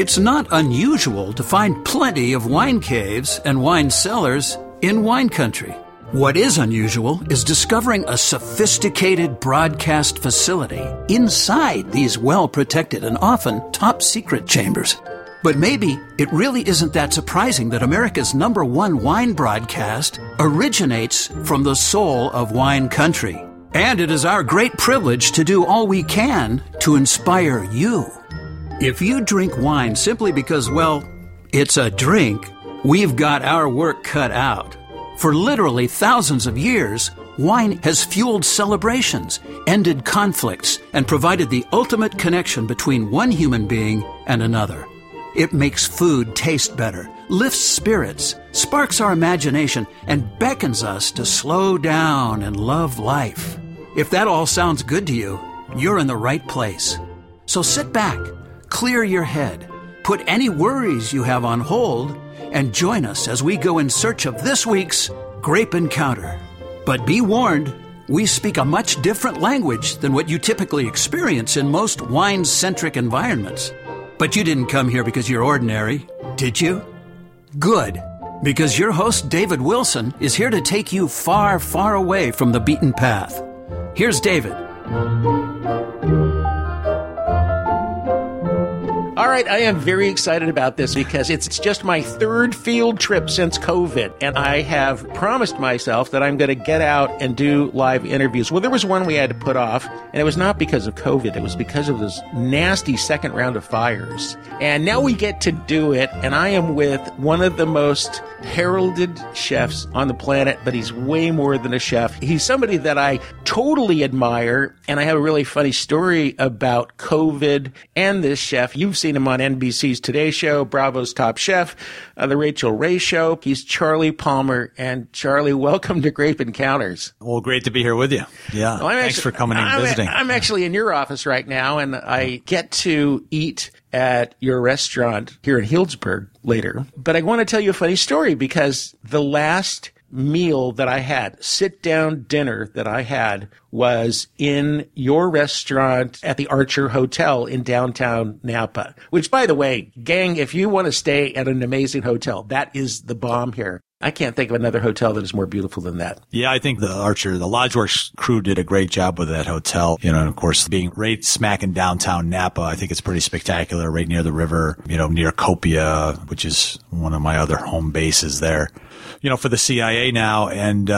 It's not unusual to find plenty of wine caves and wine cellars in wine country. What is unusual is discovering a sophisticated broadcast facility inside these well-protected and often top-secret chambers. But maybe it really isn't that surprising that America's #1 wine broadcast originates from the soul of wine country. And it is our great privilege to do all we can to inspire you. If you drink wine simply because, well, it's a drink, we've got our work cut out. For literally thousands of years, wine has fueled celebrations, ended conflicts, and provided the ultimate connection between one human being and another. It makes food taste better, lifts spirits, sparks our imagination, and beckons us to slow down and love life. If that all sounds good to you, you're in the right place. So sit back, clear your head, put any worries you have on hold, and join us as we go in search of this week's Grape Encounter. But be warned, we speak a much different language than what you typically experience in most wine-centric environments. But you didn't come here because you're ordinary, did you? Good, because your host, David Wilson, is here to take you far, far away from the beaten path. Here's David. All right, I am very excited about this because it's just my third field trip since COVID, and I have promised myself that I'm going to get out and do live interviews. Well, there was one we had to put off, and it was not because of COVID. It was because of this nasty second round of fires. And now we get to do it, and I am with one of the most heralded chefs on the planet, but he's way more than a chef. He's somebody that I totally admire, and I have a really funny story about COVID and this chef. You've seen him on NBC's Today Show, Bravo's Top Chef, The Rachel Ray Show. He's Charlie Palmer. And Charlie, welcome to Grape Encounters. Well, great to be here with you. Yeah. Well, thanks for coming and visiting. I'm actually in your office right now, and I get to eat at your restaurant here in Healdsburg later. But I want to tell you a funny story because the last meal that I had, sit-down dinner that I had, was in your restaurant at the Archer Hotel in downtown Napa. Which, by the way, gang, if you want to stay at an amazing hotel, that is the bomb here. I can't think of another hotel that is more beautiful than that. Yeah, I think the Archer, the LodgeWorks crew did a great job with that hotel. You know, and of course, being right smack in downtown Napa, I think it's pretty spectacular, right near the river, you know, near Copiah, which is one of my other home bases there, you know, for the CIA now. And,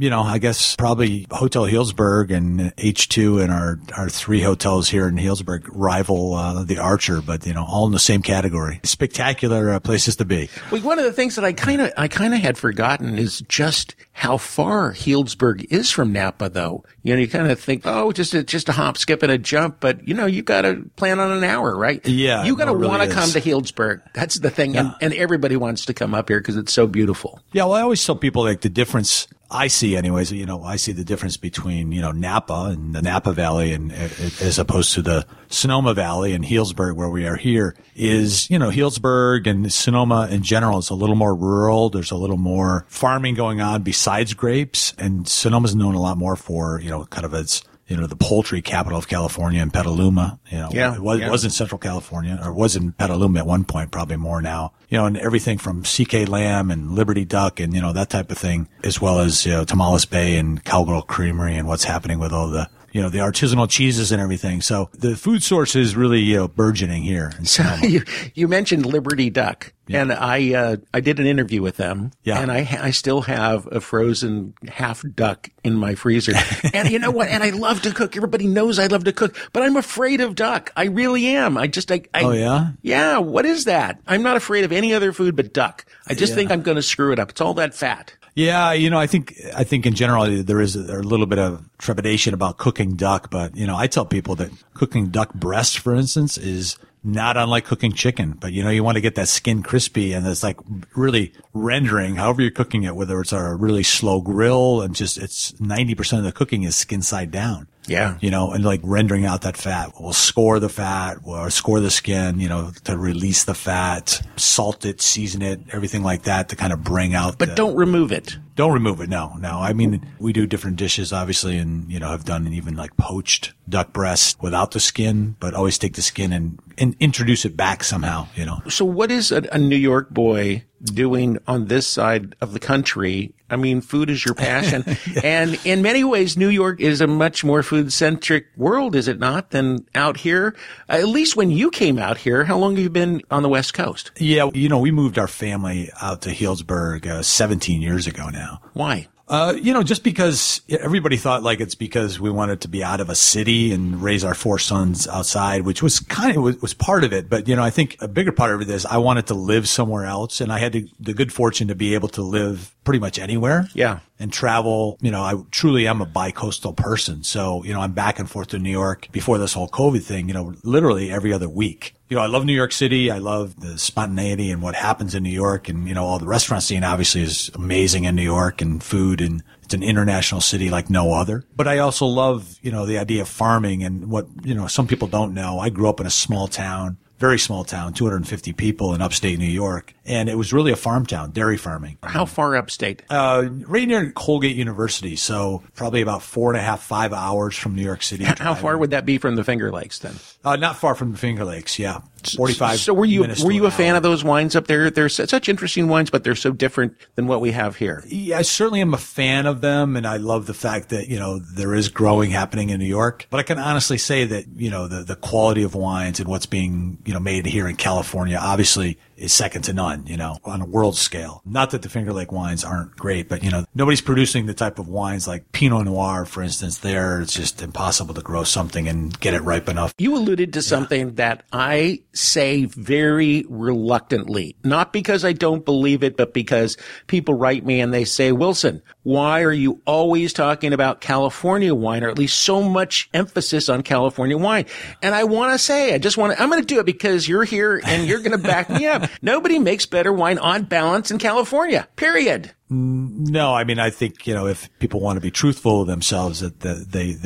you know, I guess probably Hotel Healdsburg and H2 and our three hotels here in Healdsburg rival the Archer, but, you know, all in the same category. Spectacular places to be. Well, one of the things that I kind of had forgotten is just how far Healdsburg is from Napa, though. You know, you kind of think, oh, just a hop, skip, and a jump, but, you know, you got to plan on an hour, right? Yeah. You got to want to come to Healdsburg. That's the thing. Yeah. And everybody wants to come up here because it's so beautiful. Yeah, well, I always tell people, like, the difference I see anyways, you know, I see the difference between, you know, Napa and the Napa Valley and as opposed to the Sonoma Valley and Healdsburg where we are here is, you know, Healdsburg and Sonoma in general is a little more rural. There's a little more farming going on besides grapes, and Sonoma's known a lot more for, you know, kind of its, you know, the poultry capital of California and Petaluma, you know, it was in Central California, or was in Petaluma at one point, probably more now, you know, and everything from CK lamb and Liberty Duck and, you know, that type of thing, as well as, you know, Tomales Bay and Cowgirl Creamery and what's happening with all the, you know, the artisanal cheeses and everything. So the food source is really, you know, burgeoning here. So you mentioned Liberty Duck, yeah. And I did an interview with them, yeah. And I still have a frozen half duck in my freezer. And you know what? And I love to cook. Everybody knows I love to cook, but I'm afraid of duck. I really am. Oh yeah? Yeah. What is that? I'm not afraid of any other food but duck. I just think I'm going to screw it up. It's all that fat. Yeah, you know, I think in general there is a little bit of trepidation about cooking duck, but, you know, I tell people that cooking duck breast, for instance, is not unlike cooking chicken, but, you know, you want to get that skin crispy, and it's like really rendering, however you're cooking it, whether it's a really slow grill, and just it's 90% of the cooking is skin side down. Yeah. You know, and like rendering out that fat. We'll score the fat or score the skin, you know, to release the fat, salt it, season it, everything like that to kind of bring out. But don't remove it. Don't remove it. No, no. I mean, we do different dishes, obviously, and, you know, I've done even like poached duck breast without the skin, but always take the skin and introduce it back somehow, you know. So what is a New York boy doing on this side of the country? I mean, food is your passion. Yeah. And in many ways, New York is a much more food-centric world, is it not, than out here? At least when you came out here, how long have you been on the West Coast? Yeah, you know, we moved our family out to Healdsburg 17 years ago now. Why? You know, just because everybody thought like it's because we wanted to be out of a city and raise our four sons outside, which was kind of was part of it. But, you know, I think a bigger part of it is I wanted to live somewhere else. And I had the good fortune to be able to live pretty much anywhere. Yeah. And travel, you know, I truly am a bi-coastal person. So, you know, I'm back and forth to New York before this whole COVID thing, you know, literally every other week. You know, I love New York City. I love the spontaneity and what happens in New York. And, you know, all the restaurant scene obviously is amazing in New York and food, and it's an international city like no other. But I also love, you know, the idea of farming and what, you know, some people don't know. I grew up in a small town. Very small town, 250 people in upstate New York. And it was really a farm town, dairy farming. How far upstate? Right near Colgate University. So probably about 4.5, 5 hours from New York City. How far would that be from the Finger Lakes then? Not far from the Finger Lakes, yeah. 45 So were you a fan of those wines up there? They're such interesting wines, but they're so different than what we have here. Yeah, I certainly am a fan of them. And I love the fact that, you know, there is growing happening in New York. But I can honestly say that, you know, the quality of wines and what's being, you know, made here in California, obviously is second to none, you know, on a world scale. Not that the Finger Lake wines aren't great, but, you know, nobody's producing the type of wines like Pinot Noir, for instance, there. It's just impossible to grow something and get it ripe enough. You alluded to something that I say very reluctantly, not because I don't believe it, but because people write me and they say, Wilson, why are you always talking about California wine, or at least so much emphasis on California wine? And I want to say, I'm going to do it because you're here and you're going to back me up. Nobody makes better wine on balance in California, period. No, I mean, I think, you know, if people want to be truthful to themselves, that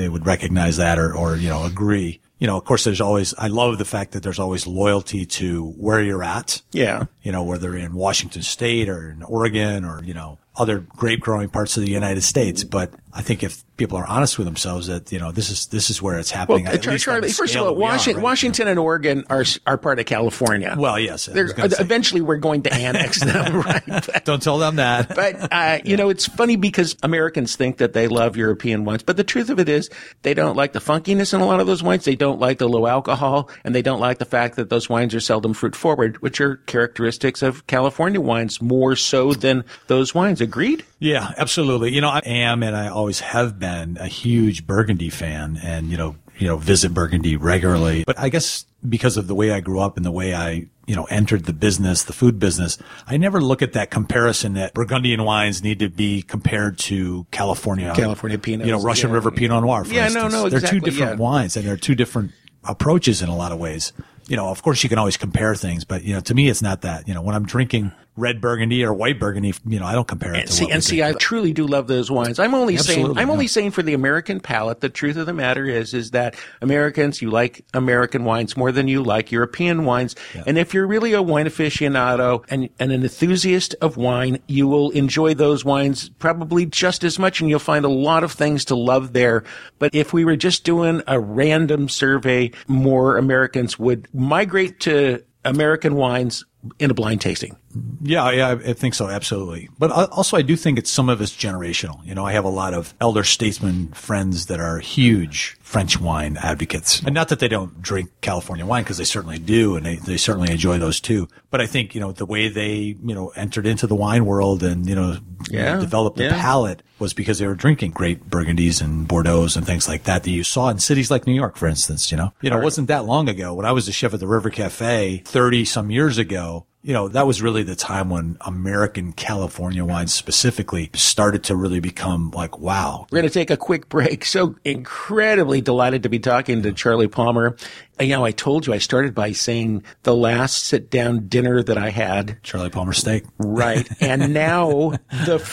they would recognize that or, you know, agree. You know, of course, I love the fact that there's always loyalty to where you're at. Yeah. You know, whether in Washington State or in Oregon or, you know, other grape growing parts of the United States. But I think if people are honest with themselves that, you know, this is where it's happening. Well, Charlie, first of all, Washington and Oregon are part of California. Well, yes. Eventually we're going to annex them, right? But, don't tell them that. But, you know, it's funny because Americans think that they love European wines. But the truth of it is they don't like the funkiness in a lot of those wines. They don't like the low alcohol, and they don't like the fact that those wines are seldom fruit forward, which are characteristics of California wines more so than those wines. Agreed? Yeah, absolutely. You know, I am, and I always have been a huge Burgundy fan, and, you know, visit Burgundy regularly. But I guess because of the way I grew up and the way I, you know, entered the business, the food business, I never look at that comparison that Burgundian wines need to be compared to California Pinot, you know, Russian River Pinot Noir, for instance. No, exactly. They're two different wines, and they're two different approaches in a lot of ways. You know, of course you can always compare things, but, you know, to me, it's not that. You know, when I'm drinking red Burgundy or white Burgundy, you know, I don't compare it to what we do. I truly do love those wines. I'm only saying for the American palate, the truth of the matter is that Americans, you like American wines more than you like European wines. Yeah. And if you're really a wine aficionado and an enthusiast of wine, you will enjoy those wines probably just as much, and you'll find a lot of things to love there. But if we were just doing a random survey, more Americans would migrate to American wines in a blind tasting. Yeah, I think so, absolutely. But also, I do think some of it's generational. You know, I have a lot of elder statesmen friends that are huge French wine advocates. And not that they don't drink California wine, because they certainly do, and they certainly enjoy those too. But I think, you know, the way they, you know, entered into the wine world and, you know, developed the palate was because they were drinking great Burgundies and Bordeaux's and things like that you saw in cities like New York, for instance, you know. You know, it wasn't that long ago when I was the chef at the River Cafe 30-some years ago. You know, that was really the time when American California wines specifically started to really become like, wow. We're going to take a quick break. So incredibly delighted to be talking to Charlie Palmer. You know, I told you I started by saying the last sit-down dinner that I had. Charlie Palmer steak. Right. And now,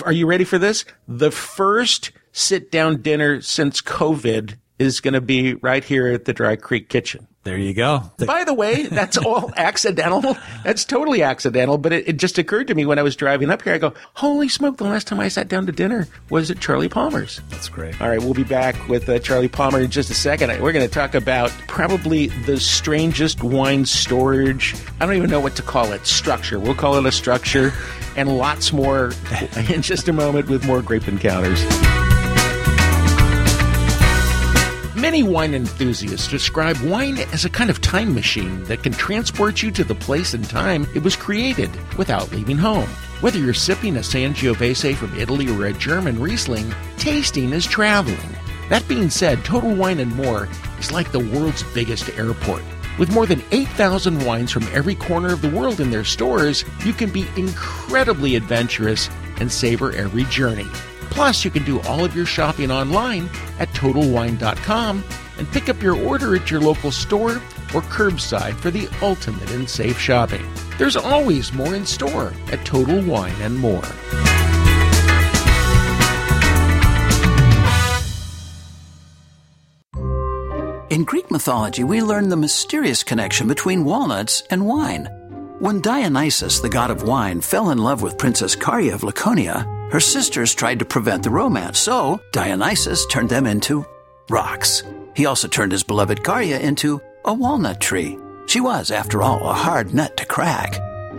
are you ready for this? The first sit-down dinner since COVID is going to be right here at the Dry Creek Kitchen. There you go. By the way, that's all accidental. That's totally accidental, but it just occurred to me when I was driving up here. I go, holy smoke, the last time I sat down to dinner was at Charlie Palmer's. That's great. All right, we'll be back with Charlie Palmer in just a second. We're going to talk about probably the strangest wine storage, I don't even know what to call it, structure. We'll call it a structure, and lots more in just a moment with more Grape Encounters. Many wine enthusiasts describe wine as a kind of time machine that can transport you to the place and time it was created without leaving home. Whether you're sipping a Sangiovese from Italy or a German Riesling, tasting is traveling. That being said, Total Wine & More is like the world's biggest airport. With more than 8,000 wines from every corner of the world in their stores, you can be incredibly adventurous and savor every journey. Plus, you can do all of your shopping online at TotalWine.com and pick up your order at your local store or curbside for the ultimate in safe shopping. There's always more in store at Total Wine and More. In Greek mythology, we learn the mysterious connection between walnuts and wine. When Dionysus, the god of wine, fell in love with Princess Caria of Laconia, her sisters tried to prevent the romance, so Dionysus turned them into rocks. He also turned his beloved Caria into a walnut tree. She was, after all, a hard nut to crack.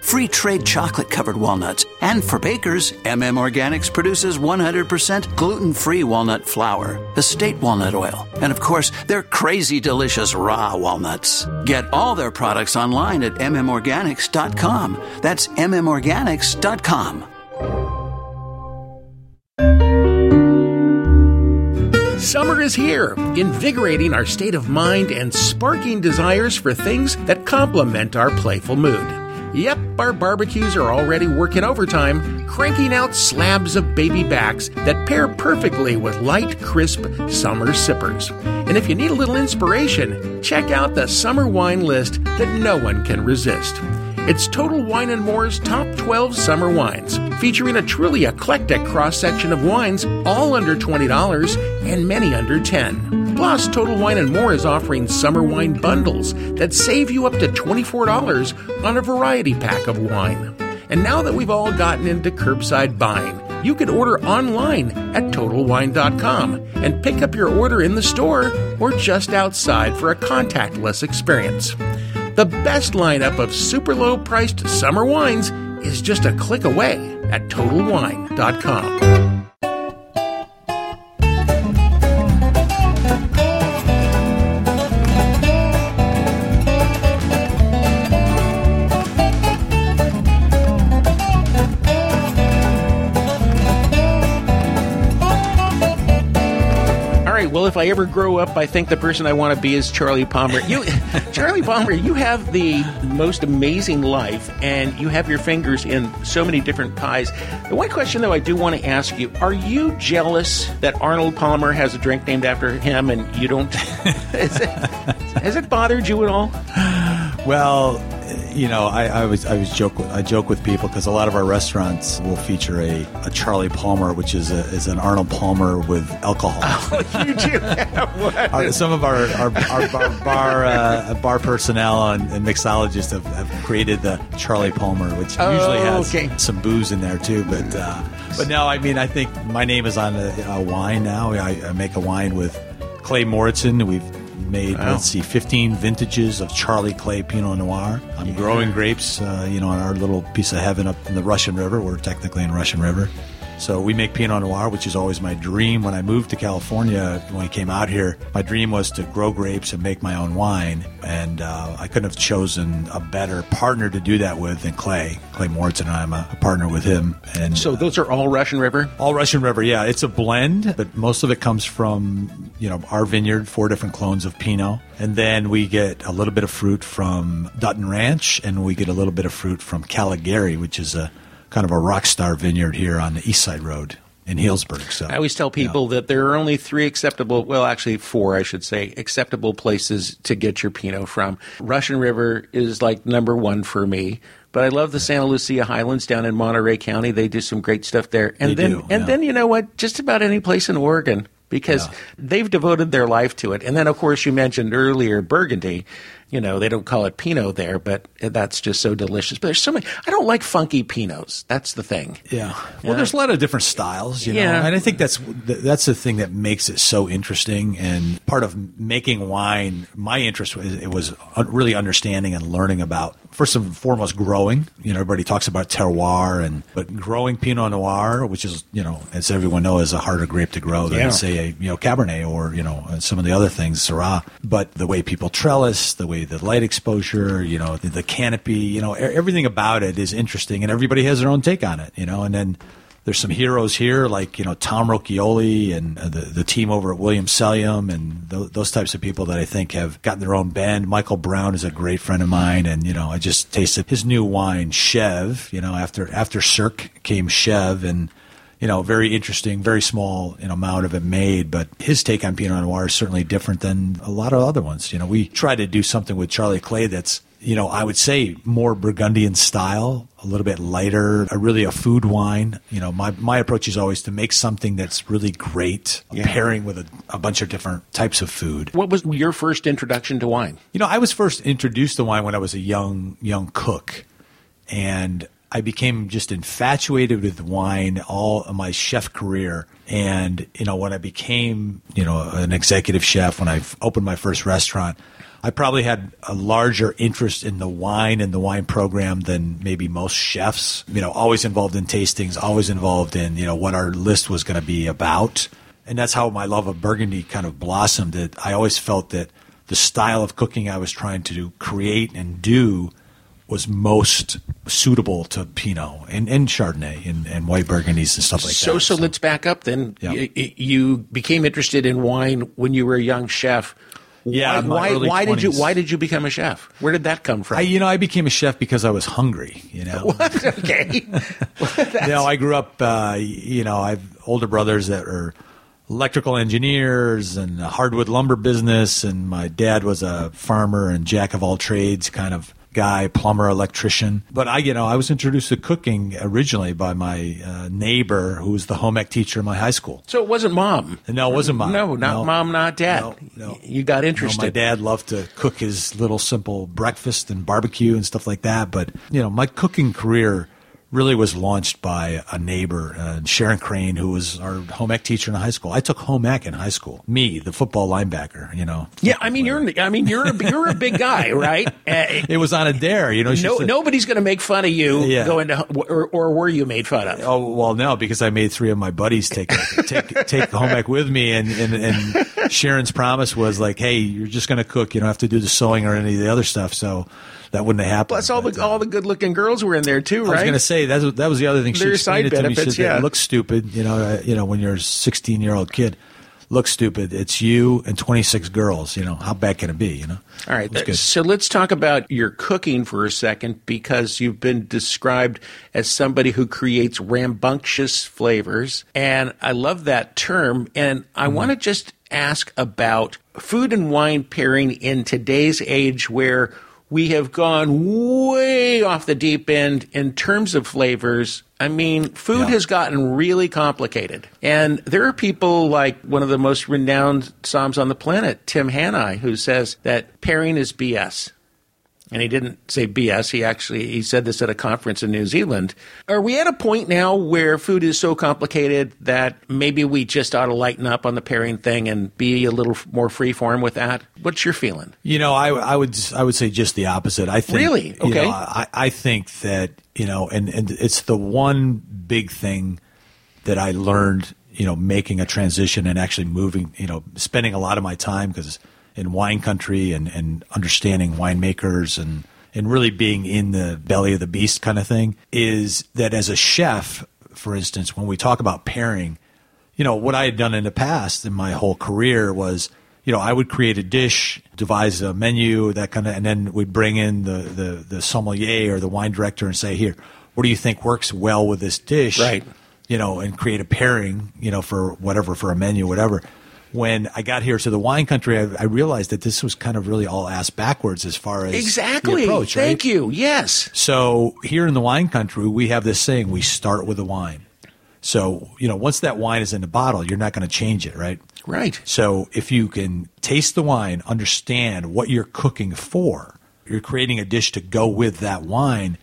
free trade chocolate-covered walnuts, and for bakers, MM Organics produces 100% gluten-free walnut flour, estate walnut oil, and of course, their crazy delicious raw walnuts. Get all their products online at mmorganics.com. That's mmorganics.com. Summer is here, invigorating our state of mind and sparking desires for things that complement our playful mood. Yep, our barbecues are already working overtime, cranking out slabs of baby backs that pair perfectly with light, crisp summer sippers. And if you need a little inspiration, check out the summer wine list that no one can resist. It's Total Wine & More's Top 12 Summer Wines, featuring a truly eclectic cross-section of wines, all under $20 and many under $10. Plus, Total Wine & More is offering summer wine bundles that save you up to $24 on a variety pack of wine. And now that we've all gotten into curbside buying, you can order online at TotalWine.com and pick up your order in the store or just outside for a contactless experience. The best lineup of super low-priced summer wines is just a click away at TotalWine.com. Well, if I ever grow up, I think the person I want to be is Charlie Palmer. Charlie Palmer, you have the most amazing life, and you have your fingers in so many different pies. The one question, though, I do want to ask you, are you jealous that Arnold Palmer has a drink named after him and you don't? Has it bothered you at all? Well, you know, I joke with people because a lot of our restaurants will feature a Charlie Palmer, which is an Arnold Palmer with alcohol. Oh, you do have one. Some of our bar personnel and mixologists have created the Charlie Palmer, which usually has some booze in there too. But no, I mean, I think my name is on a wine now. I make a wine with Clay Morrison. We've made, 15 vintages of Charlie Clay Pinot Noir. I'm growing grapes, on our little piece of heaven up in the Russian River. We're technically in Russian River. So we make Pinot Noir, which is always my dream. When I moved to California, when I came out here, my dream was to grow grapes and make my own wine. And I couldn't have chosen a better partner to do that with than Clay. Clay Morrison and I am a partner with him. And so those are all Russian River? All Russian River, yeah. It's a blend, but most of it comes from, our vineyard, 4 different clones of Pinot. And then we get a little bit of fruit from Dutton Ranch, and we get a little bit of fruit from Caligari, which is a kind of a rock star vineyard here on the East Side Road in Healdsburg. So I always tell people that there are only three acceptable, well, actually four, I should say, acceptable places to get your Pinot from. Russian River is like number one for me. But I love the Santa Lucia Highlands down in Monterey County. They do some great stuff there. And then you know what? Just about any place in Oregon, because they've devoted their life to it. And then, of course, you mentioned earlier Burgundy. You know, they don't call it Pinot there, but that's just so delicious. But there's so many. I don't like funky Pinots. That's the thing. Yeah. Well, there's a lot of different styles, you know. Yeah. And I think that's the thing that makes it so interesting. And part of making wine, my interest was really understanding and learning about, first and foremost, growing. You know, everybody talks about terroir, but growing Pinot Noir, which is, you know, as everyone knows, a harder grape to grow than, say, Cabernet or, you know, some of the other things, Syrah. But the way people trellis, the way the light exposure, you know, the canopy, you know, everything about it is interesting, and everybody has their own take on it, you know. And then there's some heroes here like, you know, Tom Rocchioli and the team over at William Sellium and those types of people that I think have gotten their own bend. Michael Brown is a great friend of mine, and, you know, I just tasted his new wine, Chev, you know, after Cirque came Chev, and, you know, very interesting, very small amount of it made, but his take on Pinot Noir is certainly different than a lot of other ones. You know, we try to do something with Charlie Clay that's, you know, I would say more Burgundian style, a little bit lighter, really a food wine. You know, my approach is always to make something that's really great, pairing with a bunch of different types of food. What was your first introduction to wine? You know, I was first introduced to wine when I was a young cook, and I became just infatuated with wine all of my chef career. And, you know, when I became, you know, an executive chef, when I opened my first restaurant, I probably had a larger interest in the wine and the wine program than maybe most chefs, you know, always involved in tastings, always involved in, you know, what our list was going to be about. And that's how my love of Burgundy kind of blossomed. That I always felt that the style of cooking I was trying to create and do was most suitable to Pinot and Chardonnay and white Burgundies and stuff like that. So let's back up then. Yep. You became interested in wine when you were a young chef. Yeah. Why did you become a chef? Where did that come from? I became a chef because I was hungry, you know. What? Okay. I grew up, I have older brothers that are electrical engineers and a hardwood lumber business. And my dad was a farmer and jack of all trades kind of guy, plumber, electrician. But I was introduced to cooking originally by my neighbor, who was the home ec teacher in my high school. So it wasn't mom. No, it wasn't mom. No, not mom, not dad. No. You got interested. My dad loved to cook his little simple breakfast and barbecue and stuff like that. But, you know, my cooking career really was launched by a neighbor, Sharon Crane, who was our home ec teacher in high school. I took home ec in high school. Me, the football linebacker, you know. Yeah, you're a big guy, right? It was on a dare, you know. Nobody's going to make fun of you going to, or were you made fun of? Oh well, no, because I made three of my buddies take home ec with me, and Sharon's promise was like, hey, you're just going to cook. You don't have to do the sewing or any of the other stuff. So that wouldn't have happened. Plus, all the good-looking girls were in there too, right? I was going to say that was the other thing. She explained to me. She said, "It looks stupid, when you're a 16-year-old kid, looks stupid. It's you and 26 girls. You know, how bad can it be? You know." All right. So let's talk about your cooking for a second, because you've been described as somebody who creates rambunctious flavors, and I love that term. And I want to just ask about food and wine pairing in today's age, where we have gone way off the deep end in terms of flavors. I mean, food has gotten really complicated. And there are people like one of the most renowned psalms on the planet, Tim Hanai, who says that pairing is BS. And he didn't say BS. He said this at a conference in New Zealand. Are we at a point now where food is so complicated that maybe we just ought to lighten up on the pairing thing and be a little more freeform with that? What's your feeling? You know, I would say just the opposite. I think, really? Okay. You know, I think that, you know, and it's the one big thing that I learned, you know, making a transition and actually moving, you know, spending a lot of my time because in wine country and understanding winemakers and really being in the belly of the beast kind of thing, is that as a chef, for instance, when we talk about pairing, you know, what I had done in the past in my whole career was, you know, I would create a dish, devise a menu, that kind of, and then we'd bring in the sommelier or the wine director and say, here, what do you think works well with this dish? Right. you know, and create a pairing, you know, for whatever, for a menu, whatever. When I got here to the wine country, I realized that this was kind of really all ass backwards as far as the approach, right? Thank you. Yes. So here in the wine country, we have this saying, we start with the wine. So, you know, once that wine is in the bottle, you're not going to change it, right? Right. So if you can taste the wine, understand what you're cooking for, you're creating a dish to go with that wine.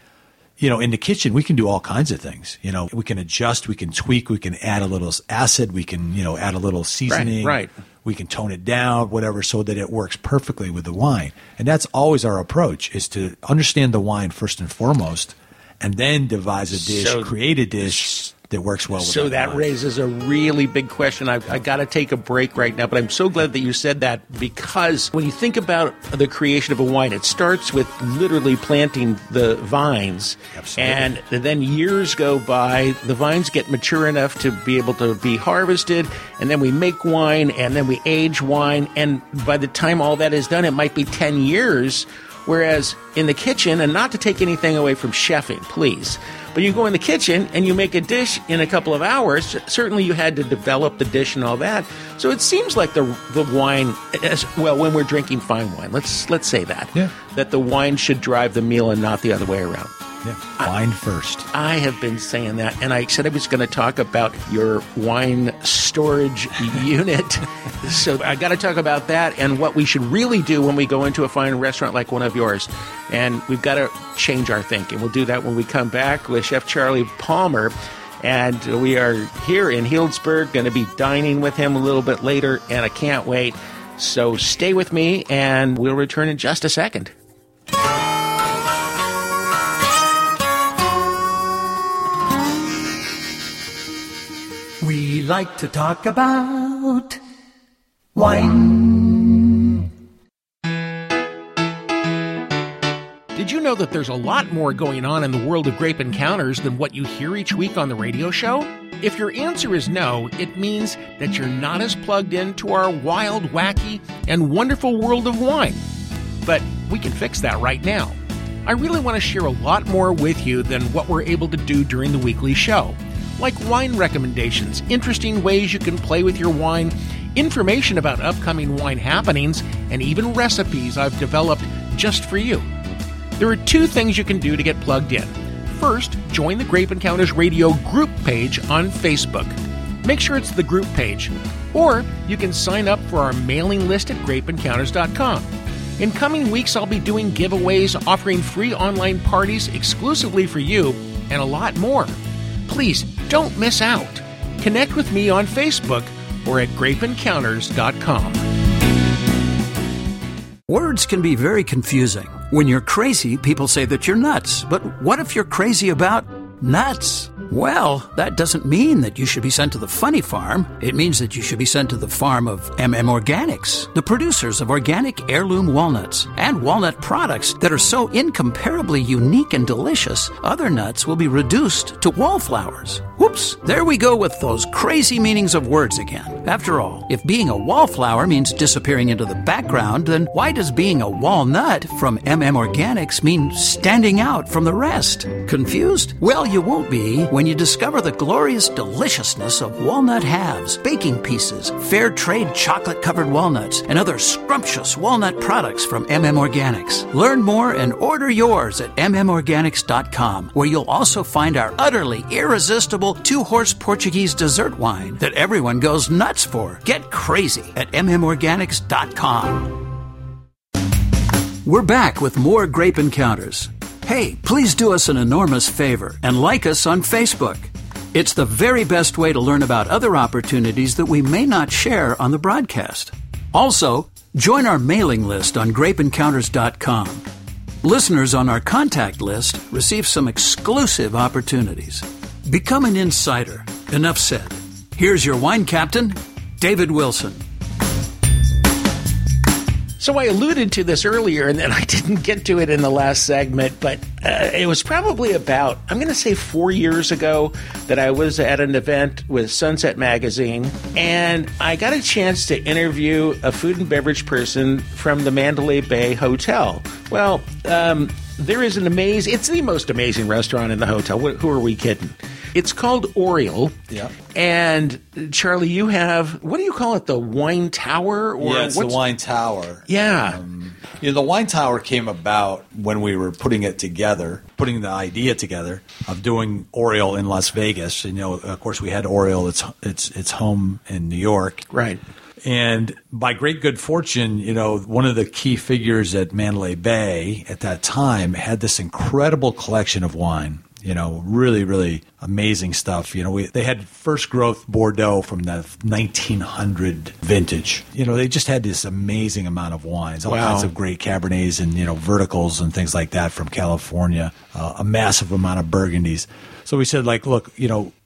You know, in the kitchen, we can do all kinds of things. You know, we can adjust, we can tweak, we can add a little acid, we can, you know, add a little seasoning. Right, right. We can tone it down, whatever, so that it works perfectly with the wine. And that's always our approach, is to understand the wine first and foremost, and then devise a dish, create a dish that works well with so that wine. Raises a really big question. I got to take a break right now, but I'm so glad that you said that, because when you think about the creation of a wine, it starts with literally planting the vines. Absolutely. And then years go by, the vines get mature enough to be able to be harvested, and then we make wine, and then we age wine, and by the time all that is done, it might be 10 years. Whereas in the kitchen, and not to take anything away from chefing, please, but you go in the kitchen and you make a dish in a couple of hours. Certainly you had to develop the dish and all that. So it seems like the wine, well, when we're drinking fine wine, let's say that. Yeah. That the wine should drive the meal and not the other way around. Yeah, wine first. I have been saying that, and I said I was going to talk about your wine storage unit. So I got to talk about that and what we should really do when we go into a fine restaurant like one of yours. And we've got to change our thinking. We'll do that when we come back with Chef Charlie Palmer. And we are here in Healdsburg, going to be dining with him a little bit later, and I can't wait. So stay with me, and we'll return in just a second. We like to talk about wine. Did you know that there's a lot more going on in the world of grape encounters than what you hear each week on the radio show? If your answer is no, it means that you're not as plugged into our wild, wacky, and wonderful world of wine. But we can fix that right now. I really want to share a lot more with you than what we're able to do during the weekly show. Like wine recommendations, interesting ways you can play with your wine, information about upcoming wine happenings, and even recipes I've developed just for you. There are two things you can do to get plugged in. First, join the Grape Encounters Radio group page on Facebook. Make sure it's the group page. Or you can sign up for our mailing list at grapeencounters.com. In coming weeks, I'll be doing giveaways, offering free online parties exclusively for you, and a lot more. Please don't miss out. Connect with me on Facebook or at grapeencounters.com. Words can be very confusing. When you're crazy, people say that you're nuts. But what if you're crazy about nuts? Well, that doesn't mean that you should be sent to the funny farm. It means that you should be sent to the farm of MM Organics, the producers of organic heirloom walnuts and walnut products that are so incomparably unique and delicious, other nuts will be reduced to wallflowers. Whoops, there we go with those crazy meanings of words again. After all, if being a wallflower means disappearing into the background, then why does being a walnut from MM Organics mean standing out from the rest? Confused? Well, you won't be when you discover the glorious deliciousness of walnut halves, baking pieces, fair trade chocolate-covered walnuts, and other scrumptious walnut products from MM Organics. Learn more and order yours at mmorganics.com, where you'll also find our utterly irresistible two-horse Portuguese dessert wine that everyone goes nuts for. Get crazy at mmorganics.com. We're back with more Grape Encounters. Hey, please do us an enormous favor and like us on Facebook. It's the very best way to learn about other opportunities that we may not share on the broadcast. Also, join our mailing list on grapeencounters.com. Listeners on our contact list receive some exclusive opportunities. Become an insider. Enough said. Here's your wine captain, David Wilson. So I alluded to this earlier, and then I didn't get to it in the last segment, but it was probably about, I'm going to say 4 years ago, that I was at an event with Sunset Magazine, and I got a chance to interview a food and beverage person from the Mandalay Bay Hotel. Well, there is an amazing, it's the most amazing restaurant in the hotel. Who are we kidding? It's called Oriole. Yeah. And Charlie, you have, what do you call it? The Wine Tower? Or yeah, it's the Wine Tower. Yeah. The Wine Tower came about when we were putting the idea together of doing Oriole in Las Vegas. And, of course, we had Oriole. It's home in New York. Right. And by great good fortune, one of the key figures at Mandalay Bay at that time had this incredible collection of wine. Really, really amazing stuff. They had first growth Bordeaux from the 1900 vintage. They just had this amazing amount of wines, all kinds of great Cabernets and, verticals and things like that from California, a massive amount of Burgundies. So we said, look,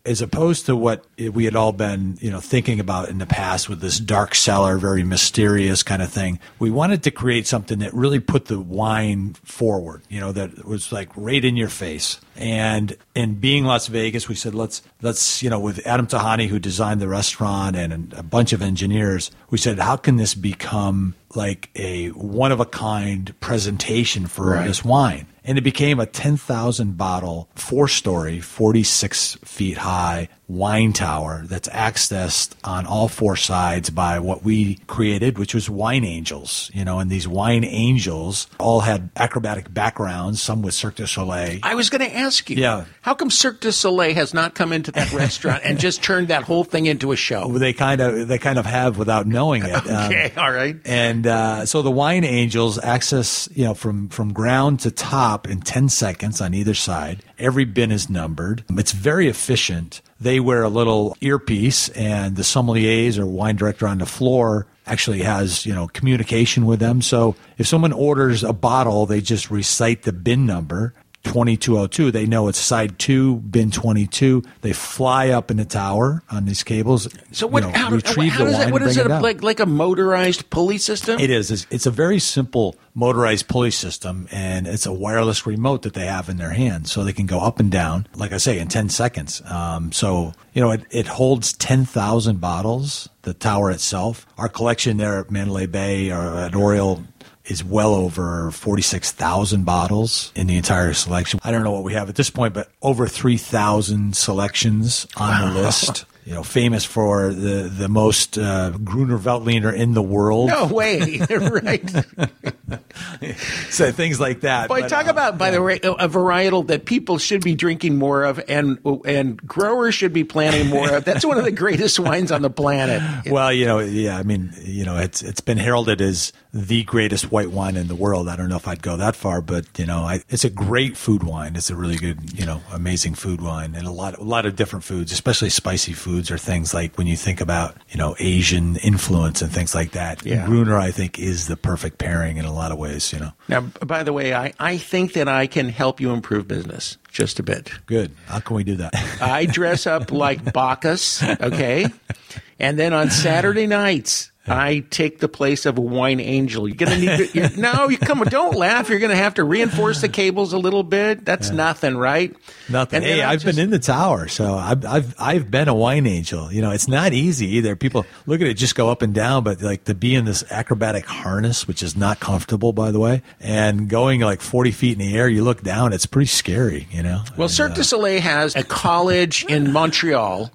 as opposed to what we had all been, thinking about in the past with this dark cellar, very mysterious kind of thing, we wanted to create something that really put the wine forward, that was right in your face. And in being Las Vegas, we said, let's with Adam Tahani, who designed the restaurant, and a bunch of engineers, we said, how can this become a one-of-a-kind presentation for this wine? And it became a 10,000-bottle, four-story, 46-feet-high wine tower that's accessed on all four sides by what we created, which was wine angels. And these wine angels all had acrobatic backgrounds, some with Cirque du Soleil. I was going to ask you, how come Cirque du Soleil has not come into that restaurant and just turned that whole thing into a show? Well, they kind of have without knowing it. Okay, all right. And so the wine angels access, from ground to top, in 10 seconds on either side. Every bin is numbered. It's very efficient. They wear a little earpiece, and the sommeliers or wine director on the floor actually has, communication with them. So if someone orders a bottle, they just recite the bin number, 2202. They know it's side 2, bin 22. They fly up in the tower on these cables. So what? How is it like a motorized pulley system? It is. It's a very simple motorized pulley system, and it's a wireless remote that they have in their hand, so they can go up and down. Like I say, in 10 seconds. It holds 10,000 bottles. The tower itself, our collection there at Mandalay Bay or at Oriole, is well over 46,000 bottles in the entire selection. I don't know what we have at this point, but over 3,000 selections on the list. Famous for the most Grüner Veltliner in the world. No way, right? So things like that. But talk about, by the way, a varietal that people should be drinking more of, and growers should be planting more of. That's one of the greatest wines on the planet. Well, it's been heralded as the greatest white wine in the world. I don't know if I'd go that far, but it's a great food wine. It's a really good, amazing food wine, and a lot of different foods, especially spicy foods or things like when you think about, Asian influence and things like that. Yeah. Grüner, I think, is the perfect pairing in a lot of ways, Now, by the way, I think that I can help you improve business just a bit. Good. How can we do that? I dress up like Bacchus, okay? And then on Saturday nights, I take the place of a wine angel. You're going to need to... No, don't laugh. You're going to have to reinforce the cables a little bit. That's nothing, right? Nothing. Hey, I've been in the tower, so I've been a wine angel. It's not easy either. People look at it, just go up and down, but to be in this acrobatic harness, which is not comfortable, by the way, and going 40 feet in the air, you look down, it's pretty scary, Well, Cirque du Soleil has a college in Montreal.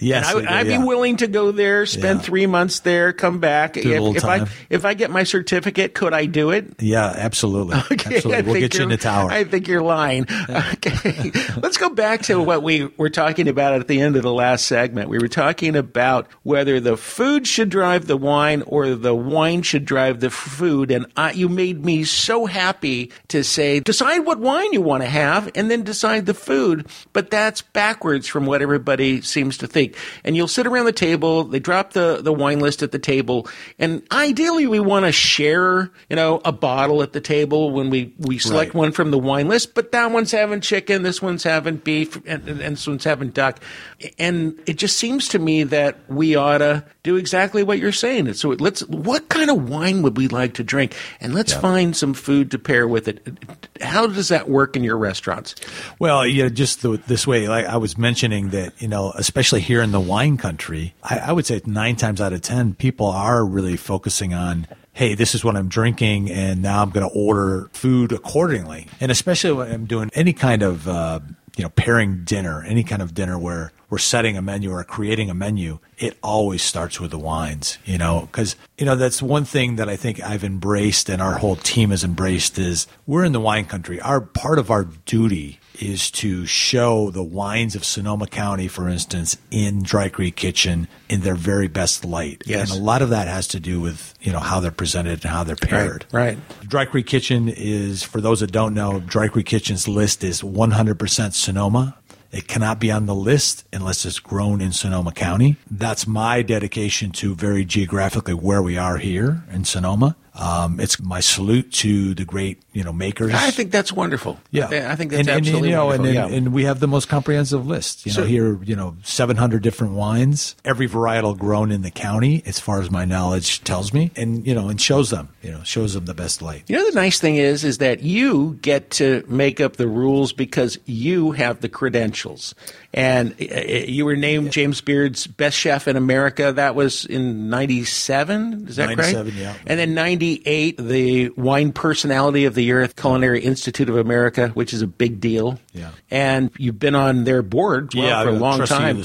Yes, and I'd be willing to go there, spend 3 months there, come back. If I get my certificate, could I do it? Yeah, absolutely. Okay, absolutely. We'll get you in the tower. I think you're lying. Okay, let's go back to what we were talking about at the end of the last segment. We were talking about whether the food should drive the wine or the wine should drive the food, and you made me so happy to say, decide what wine you want to have and then decide the food, but that's backwards from what everybody seems to think. And you'll sit around the table, they drop the wine list at the table, and ideally we want to share, a bottle at the table when we select one from the wine list, but that one's having chicken, this one's having beef, and this one's having duck. And it just seems to me that we ought to do exactly what you're saying. So what kind of wine would we like to drink? And let's find some food to pair with it. How does that work in your restaurants? Well, just this way, like I was mentioning that, especially here in the wine country, I would say 9 times out of 10, people are really focusing on, hey, this is what I'm drinking, and now I'm going to order food accordingly. And especially when I'm doing any kind of you know, pairing dinner, any kind of dinner where we're setting a menu or creating a menu, it always starts with the wines, you know, because, you know, that's one thing that I think I've embraced and our whole team has embraced is we're in the wine country. Our part of our duty is to show the wines of Sonoma County, for instance, in Dry Creek Kitchen in their very best light. Yes. And a lot of that has to do with, you know, how they're presented and how they're paired. Right. Dry Creek Kitchen is, for those that don't know, Dry Creek Kitchen's list is 100% Sonoma. It cannot be on the list unless it's grown in Sonoma County. That's my dedication to very geographically where we are here in Sonoma. It's my salute to the great, you know, makers. I think that's wonderful. Yeah. I think that's absolutely wonderful. And we have the most comprehensive list. You know, here, you know, 700 different wines, every varietal grown in the county, as far as my knowledge tells me, and, you know, and shows them the best light. You know, the nice thing is that you get to make up the rules because you have the credentials. And you were named James Beard's Best Chef in America. That was in 97, is that correct? 97, yeah. And then 98, the Wine Personality of the Year at the Culinary Institute of America, which is a big deal. Yeah. And you've been on their board for a long time. Trustee of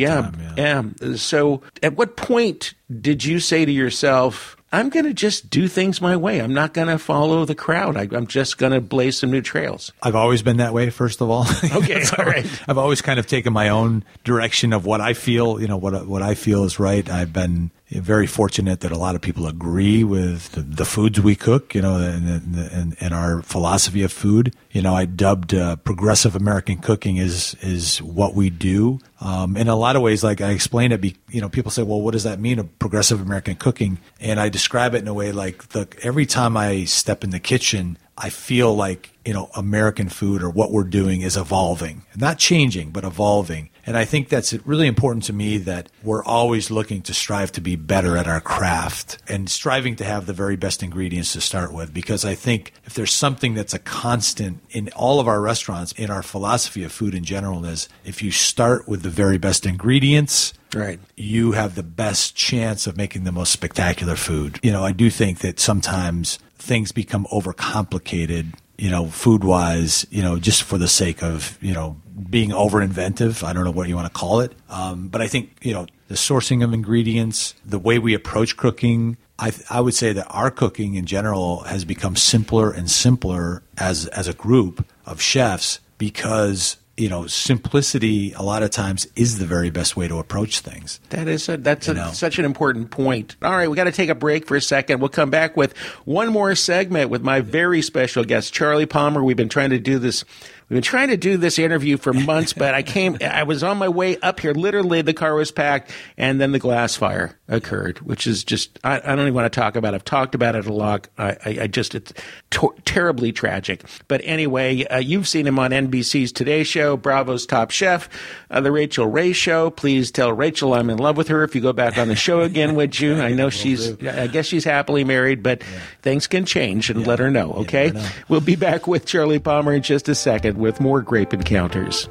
the school. So at what point did you say to yourself, I'm going to just do things my way. I'm not going to follow the crowd. I'm just going to blaze some new trails. I've always been that way, first of all. Okay, so all right. I've always kind of taken my own direction of what I feel, you know, what I feel is right. I've been very fortunate that a lot of people agree with the foods we cook, you know, and our philosophy of food. You know, I dubbed progressive American cooking is what we do. In a lot of ways, like I explain it, you know, people say, well, what does that mean, a progressive American cooking? And I describe it in a way like, every time I step in the kitchen, I feel like, you know, American food or what we're doing is evolving, not changing, but evolving. And I think that's really important to me that we're always looking to strive to be better at our craft and striving to have the very best ingredients to start with, because I think if there's something that's a constant in all of our restaurants, in our philosophy of food in general, is if you start with the very best ingredients, right, you have the best chance of making the most spectacular food. You know, I do think that sometimes things become overcomplicated, you know, food-wise, you know, just for the sake of, you know, being over-inventive. I don't know what you want to call it. But I think, you know, the sourcing of ingredients, the way we approach cooking, I would say that our cooking in general has become simpler and simpler as a group of chefs because, you know, simplicity a lot of times is the very best way to approach things. That's such an important point. All right, we got to take a break for a second. We'll come back with one more segment with my very special guest, Charlie Palmer. We've been trying to do this interview for months, but I was on my way up here. Literally, the car was packed, and then the glass fire occurred, which is just, I don't even want to talk about it. I've talked about it a lot. It's terribly tragic. But anyway, you've seen him on NBC's Today Show, Bravo's Top Chef, The Rachel Ray Show. Please tell Rachel I'm in love with her if you go back on the show again, would you? I know I guess she's happily married, but things can change, and let her know, okay? Know. We'll be back with Charlie Palmer in just a second with more grape encounters.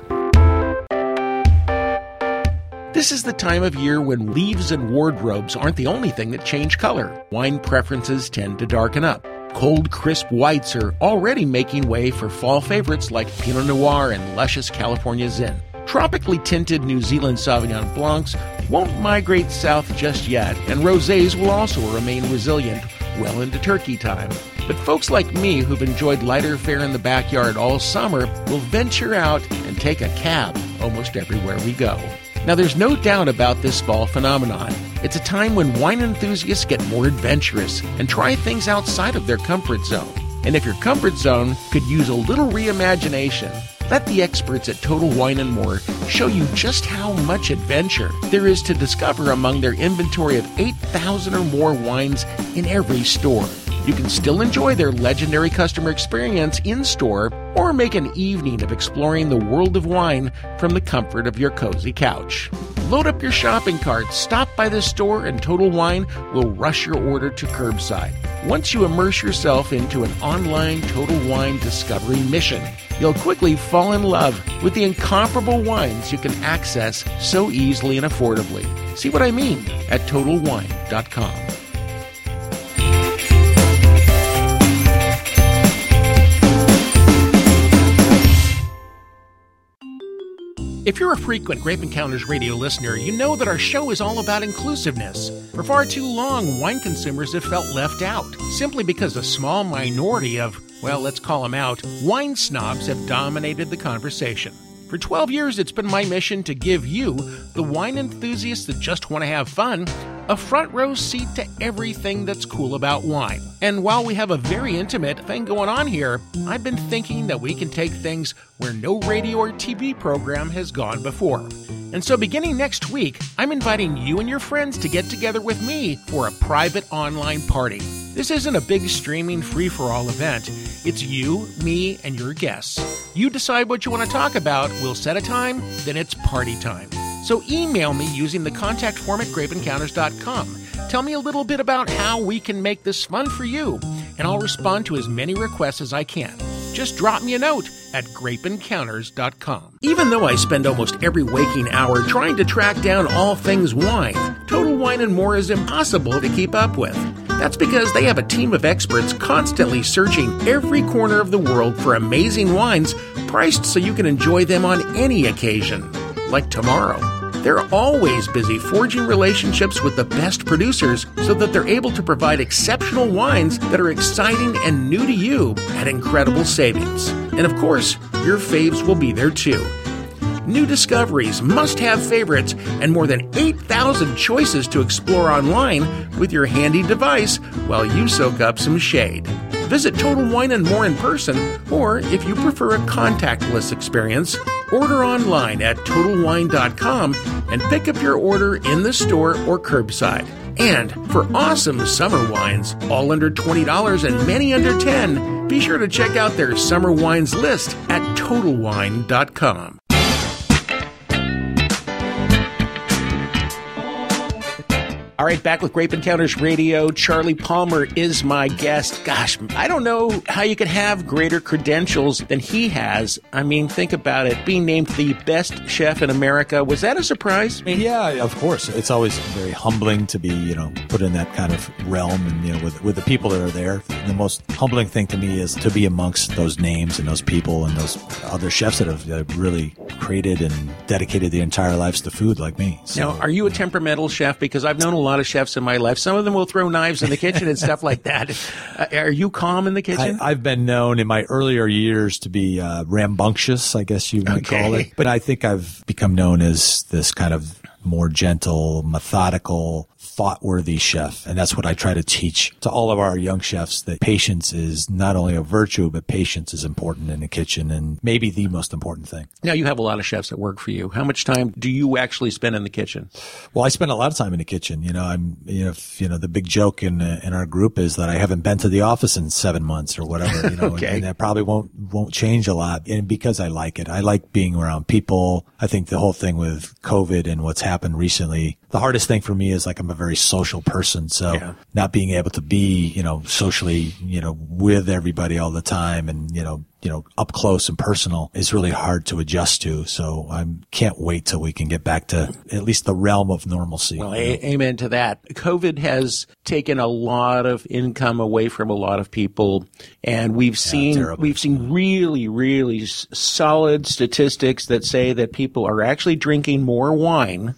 This is the time of year when leaves and wardrobes aren't the only thing that change color. Wine preferences tend to darken up. Cold, crisp whites are already making way for fall favorites like Pinot Noir and luscious California Zin. Tropically tinted New Zealand Sauvignon Blancs won't migrate south just yet, and rosés will also remain resilient well into turkey time. But folks like me who've enjoyed lighter fare in the backyard all summer will venture out and take a cab almost everywhere we go. Now, there's no doubt about this fall phenomenon. It's a time when wine enthusiasts get more adventurous and try things outside of their comfort zone. And if your comfort zone could use a little reimagination, let the experts at Total Wine & More show you just how much adventure there is to discover among their inventory of 8,000 or more wines in every store. You can still enjoy their legendary customer experience in-store or make an evening of exploring the world of wine from the comfort of your cozy couch. Load up your shopping cart, stop by the store, and Total Wine will rush your order to curbside. Once you immerse yourself into an online Total Wine discovery mission, you'll quickly fall in love with the incomparable wines you can access so easily and affordably. See what I mean at TotalWine.com. If you're a frequent Grape Encounters radio listener, you know that our show is all about inclusiveness. For far too long, wine consumers have felt left out, simply because a small minority of, well, let's call them out, wine snobs have dominated the conversation. For 12 years, it's been my mission to give you, the wine enthusiasts that just want to have fun, a front row seat to everything that's cool about wine. And while we have a very intimate thing going on here, I've been thinking that we can take things where no radio or TV program has gone before. And so beginning next week, I'm inviting you and your friends to get together with me for a private online party. This isn't a big streaming free-for-all event. It's you, me, and your guests. You decide what you want to talk about, we'll set a time, then it's party time. So email me using the contact form at grapeencounters.com. Tell me a little bit about how we can make this fun for you, and I'll respond to as many requests as I can. Just drop me a note at grapeencounters.com. Even though I spend almost every waking hour trying to track down all things wine, Total Wine & More is impossible to keep up with. That's because they have a team of experts constantly searching every corner of the world for amazing wines priced so you can enjoy them on any occasion, like tomorrow. They're always busy forging relationships with the best producers so that they're able to provide exceptional wines that are exciting and new to you at incredible savings. And of course, your faves will be there too. New discoveries, must-have favorites, and more than 8,000 choices to explore online with your handy device while you soak up some shade. Visit Total Wine & More in person, or if you prefer a contactless experience, order online at TotalWine.com and pick up your order in the store or curbside. And for awesome summer wines, all under $20 and many under $10, be sure to check out their summer wines list at TotalWine.com. All right, back with Grape Encounters Radio. Charlie Palmer is my guest. Gosh, I don't know how you could have greater credentials than he has. I mean, think about it. Being named the best chef in America, was that a surprise? Yeah, of course. It's always very humbling to be, put in that kind of realm and, with the people that are there. The most humbling thing to me is to be amongst those names and those people and those other chefs that have really created and dedicated their entire lives to food like me. So, now, are you a temperamental chef? Because I've known a lot of chefs in my life. Some of them will throw knives in the kitchen and stuff like that. Are you calm in the kitchen? I've been known in my earlier years to be rambunctious, I guess you might call it. But I think I've become known as this kind of more gentle, methodical, thought-worthy chef. And that's what I try to teach to all of our young chefs, that patience is not only a virtue, but patience is important in the kitchen and maybe the most important thing. Now, you have a lot of chefs that work for you. How much time do you actually spend in the kitchen? Well, I spend a lot of time in the kitchen. The big joke in our group is that I haven't been to the office in 7 months or whatever, and that probably won't change a lot. And because I like it, I like being around people. I think the whole thing with COVID and what's happened recently, the hardest thing for me is I'm a very social person. So not being able to be, socially, with everybody all the time and, up close and personal is really hard to adjust to. So I can't wait till we can get back to at least the realm of normalcy. Well, amen to that. COVID has taken a lot of income away from a lot of people. And we've seen really, really solid statistics that say that people are actually drinking more wine,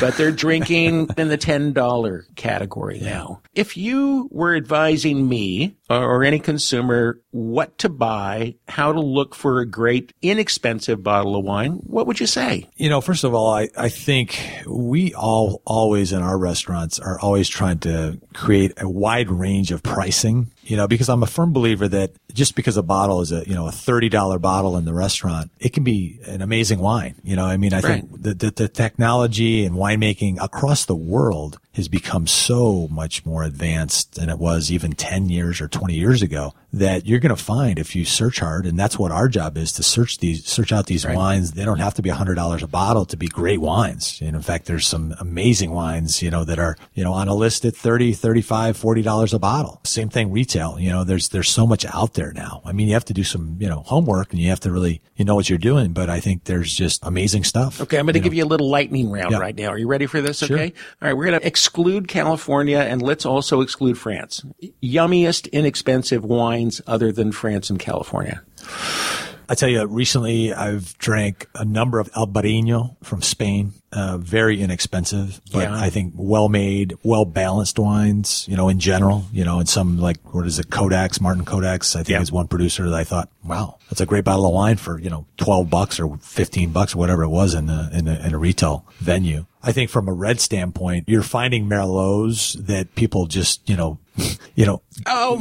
but they're drinking in the $10 category now. If you were advising me or any consumer what to buy, how to look for a great, inexpensive bottle of wine, what would you say? First of all, I think we all always in our restaurants are always trying to create a wide range of pricing, because I'm a firm believer that just because a bottle is a $30 bottle in the restaurant, it can be an amazing wine. I think the technology and winemaking across the world has become so much more advanced than it was even 10 years or 20 years ago, that you're going to find if you search hard. And that's what our job is, to search out these wines. They don't have to be $100 a bottle to be great wines. And in fact, there's some amazing wines, that are, on a list at $30, $35, $40 a bottle. Same thing retail. There's so much out there now. I mean, you have to do some, homework, and you have to really, what you're doing. But I think there's just amazing stuff. Okay. I'm going to give you a little lightning round right now. Are you ready for this? Sure. Okay. All right. We're going to exclude California, and let's also exclude France. Yummiest, inexpensive wines other than France and California. I tell you, recently I've drank a number of Albariño from Spain. Very inexpensive, but yeah. I think well-made, well-balanced wines, you know, in general, you know, and some like, what is it, Kodak's, Martin Kodak's, I think is one producer that I thought, wow, that's a great bottle of wine for, you know, $12 or $15 or whatever it was in a retail venue. I think from a red standpoint, you're finding Merlots that people just, you know,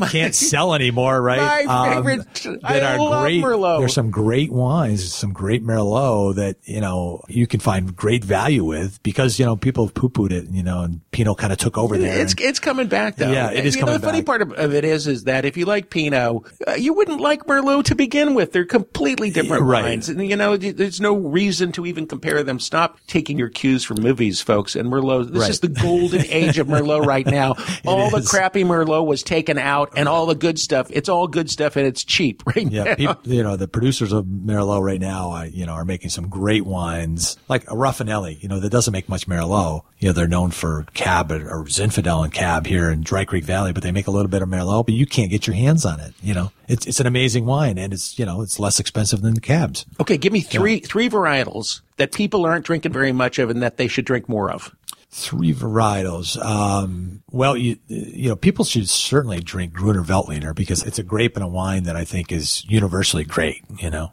can't sell anymore, right? My favorite. I love great. Merlot. There's some great wines, some great Merlot that, you know, you can find great value with because, you know, people have poo-pooed it, you know, and Pinot kind of took over there. It's coming back, though. Yeah, it is coming back. The funny part of it is that if you like Pinot, you wouldn't like Merlot to begin with. They're completely different wines. And, you know, there's no reason to even compare them. Stop taking your cues from movies, folks. And Merlot, this is the golden age of Merlot right now. All the crappy Merlot was taken out and all the good stuff. It's all good stuff and it's cheap right now. People, you know, the producers of Merlot right now, you know, are making some great wines like a Raffinelli, you know, that doesn't make much Merlot. You know, they're known for Cab or Zinfandel and Cab here in Dry Creek Valley, but they make a little bit of Merlot, but you can't get your hands on it. You know, it's an amazing wine and it's, you know, it's less expensive than the Cabs. Okay. Give me three varietals that people aren't drinking very much of and that they should drink more of. Three varietals. Well, you know, people should certainly drink Grüner Veltliner because it's a grape and a wine that I think is universally great, you know.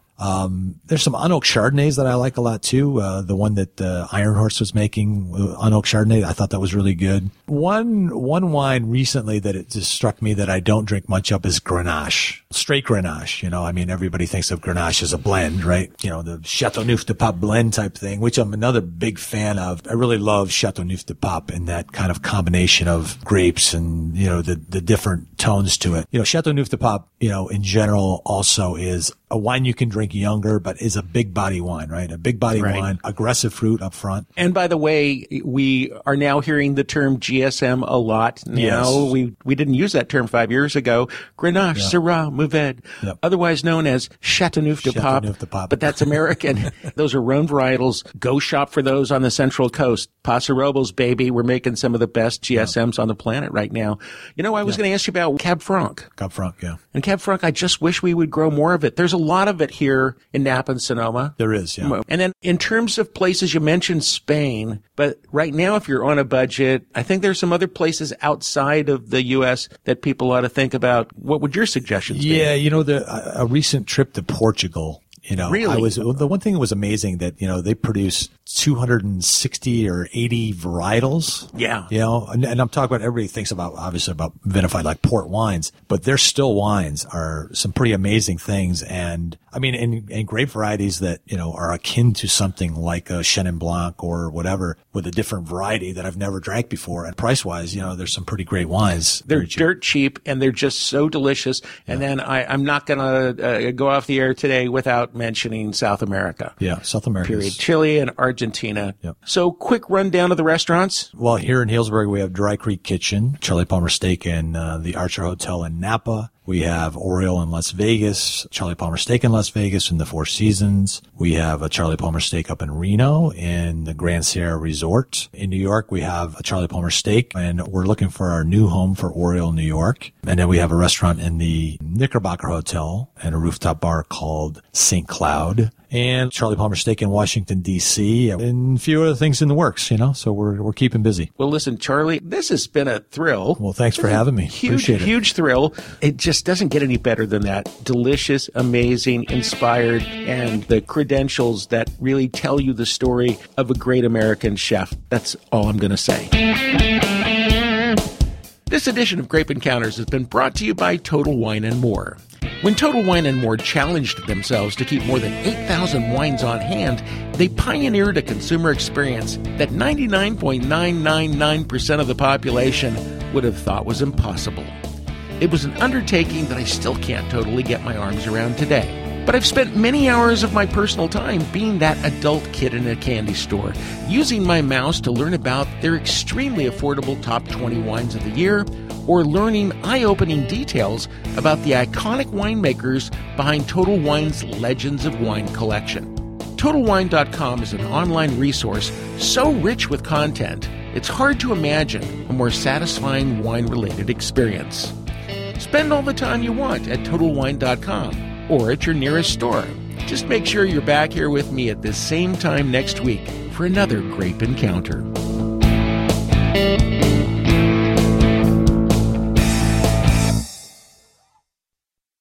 There's some unoaked Chardonnays that I like a lot too. The one that Iron Horse was making, unoaked Chardonnay, I thought that was really good. One wine recently that it just struck me that I don't drink much of is Grenache. Straight Grenache, you know, I mean, everybody thinks of Grenache as a blend, right? You know, the Châteauneuf-du-Pape blend type thing, which I'm another big fan of. I really love Châteauneuf-du-Pape and that kind of combination of grapes and, you know, the different tones to it. You know, Châteauneuf-du-Pape, you know, in general also is a wine you can drink younger, but is a big body wine, right? A big body wine, aggressive fruit up front. And by the way, we are now hearing the term GSM a lot. Now, we didn't use that term 5 years ago. Grenache, Syrah, Mourvèdre, otherwise known as Châteauneuf-du-Pape, but that's American. Those are Rhone varietals. Go shop for those on the Central Coast. Paso Robles, baby. We're making some of the best GSMs on the planet right now. You know, I was going to ask you about Cab Franc. Cab Franc, yeah. And Cab Franc, I just wish we would grow more of it. There's a lot of it here in Napa and Sonoma. There is, yeah. And then in terms of places, you mentioned Spain, but right now, if you're on a budget, I think there's some other places outside of the U.S. that people ought to think about. What would your suggestions be? Yeah, you know, a recent trip to Portugal. You know, really? The one thing that was amazing that, you know, they produce 260 or 80 varietals. Yeah. You know, and I'm talking about everybody thinks about, obviously about vinified like port wines, but their still wines are some pretty amazing things. And I mean, and grape varieties that, you know, are akin to something like a Chenin Blanc or whatever with a different variety that I've never drank before. And price wise, you know, there's some pretty great wines. They're dirt cheap and they're just so delicious. And then I'm not going to go off the air today without mentioning South America. Yeah, South America. Period. Chile and Argentina. Yep. So quick rundown of the restaurants. Well, here in Healdsburg, we have Dry Creek Kitchen, Charlie Palmer Steak, and the Archer Hotel in Napa. We have Oriole in Las Vegas, Charlie Palmer Steak in Las Vegas in the Four Seasons. We have a Charlie Palmer Steak up in Reno in the Grand Sierra Resort. In New York, we have a Charlie Palmer Steak, and we're looking for our new home for Oriole, New York. And then we have a restaurant in the Knickerbocker Hotel and a rooftop bar called St. Cloud. And Charlie Palmer Steak in Washington, D.C., and a few other things in the works, you know, so we're keeping busy. Well, listen, Charlie, this has been a thrill. Well, thanks for having me. Huge thrill. It just doesn't get any better than that. Delicious, amazing, inspired, and the credentials that really tell you the story of a great American chef. That's all I'm going to say. This edition of Grape Encounters has been brought to you by Total Wine & More. When Total Wine & More challenged themselves to keep more than 8,000 wines on hand, they pioneered a consumer experience that 99.999% of the population would have thought was impossible. It was an undertaking that I still can't totally get my arms around today. But I've spent many hours of my personal time being that adult kid in a candy store, using my mouse to learn about their extremely affordable top 20 wines of the year, or learning eye-opening details about the iconic winemakers behind Total Wine's Legends of Wine collection. TotalWine.com is an online resource so rich with content, it's hard to imagine a more satisfying wine-related experience. Spend all the time you want at TotalWine.com. or at your nearest store. Just make sure you're back here with me at this same time next week for another grape encounter.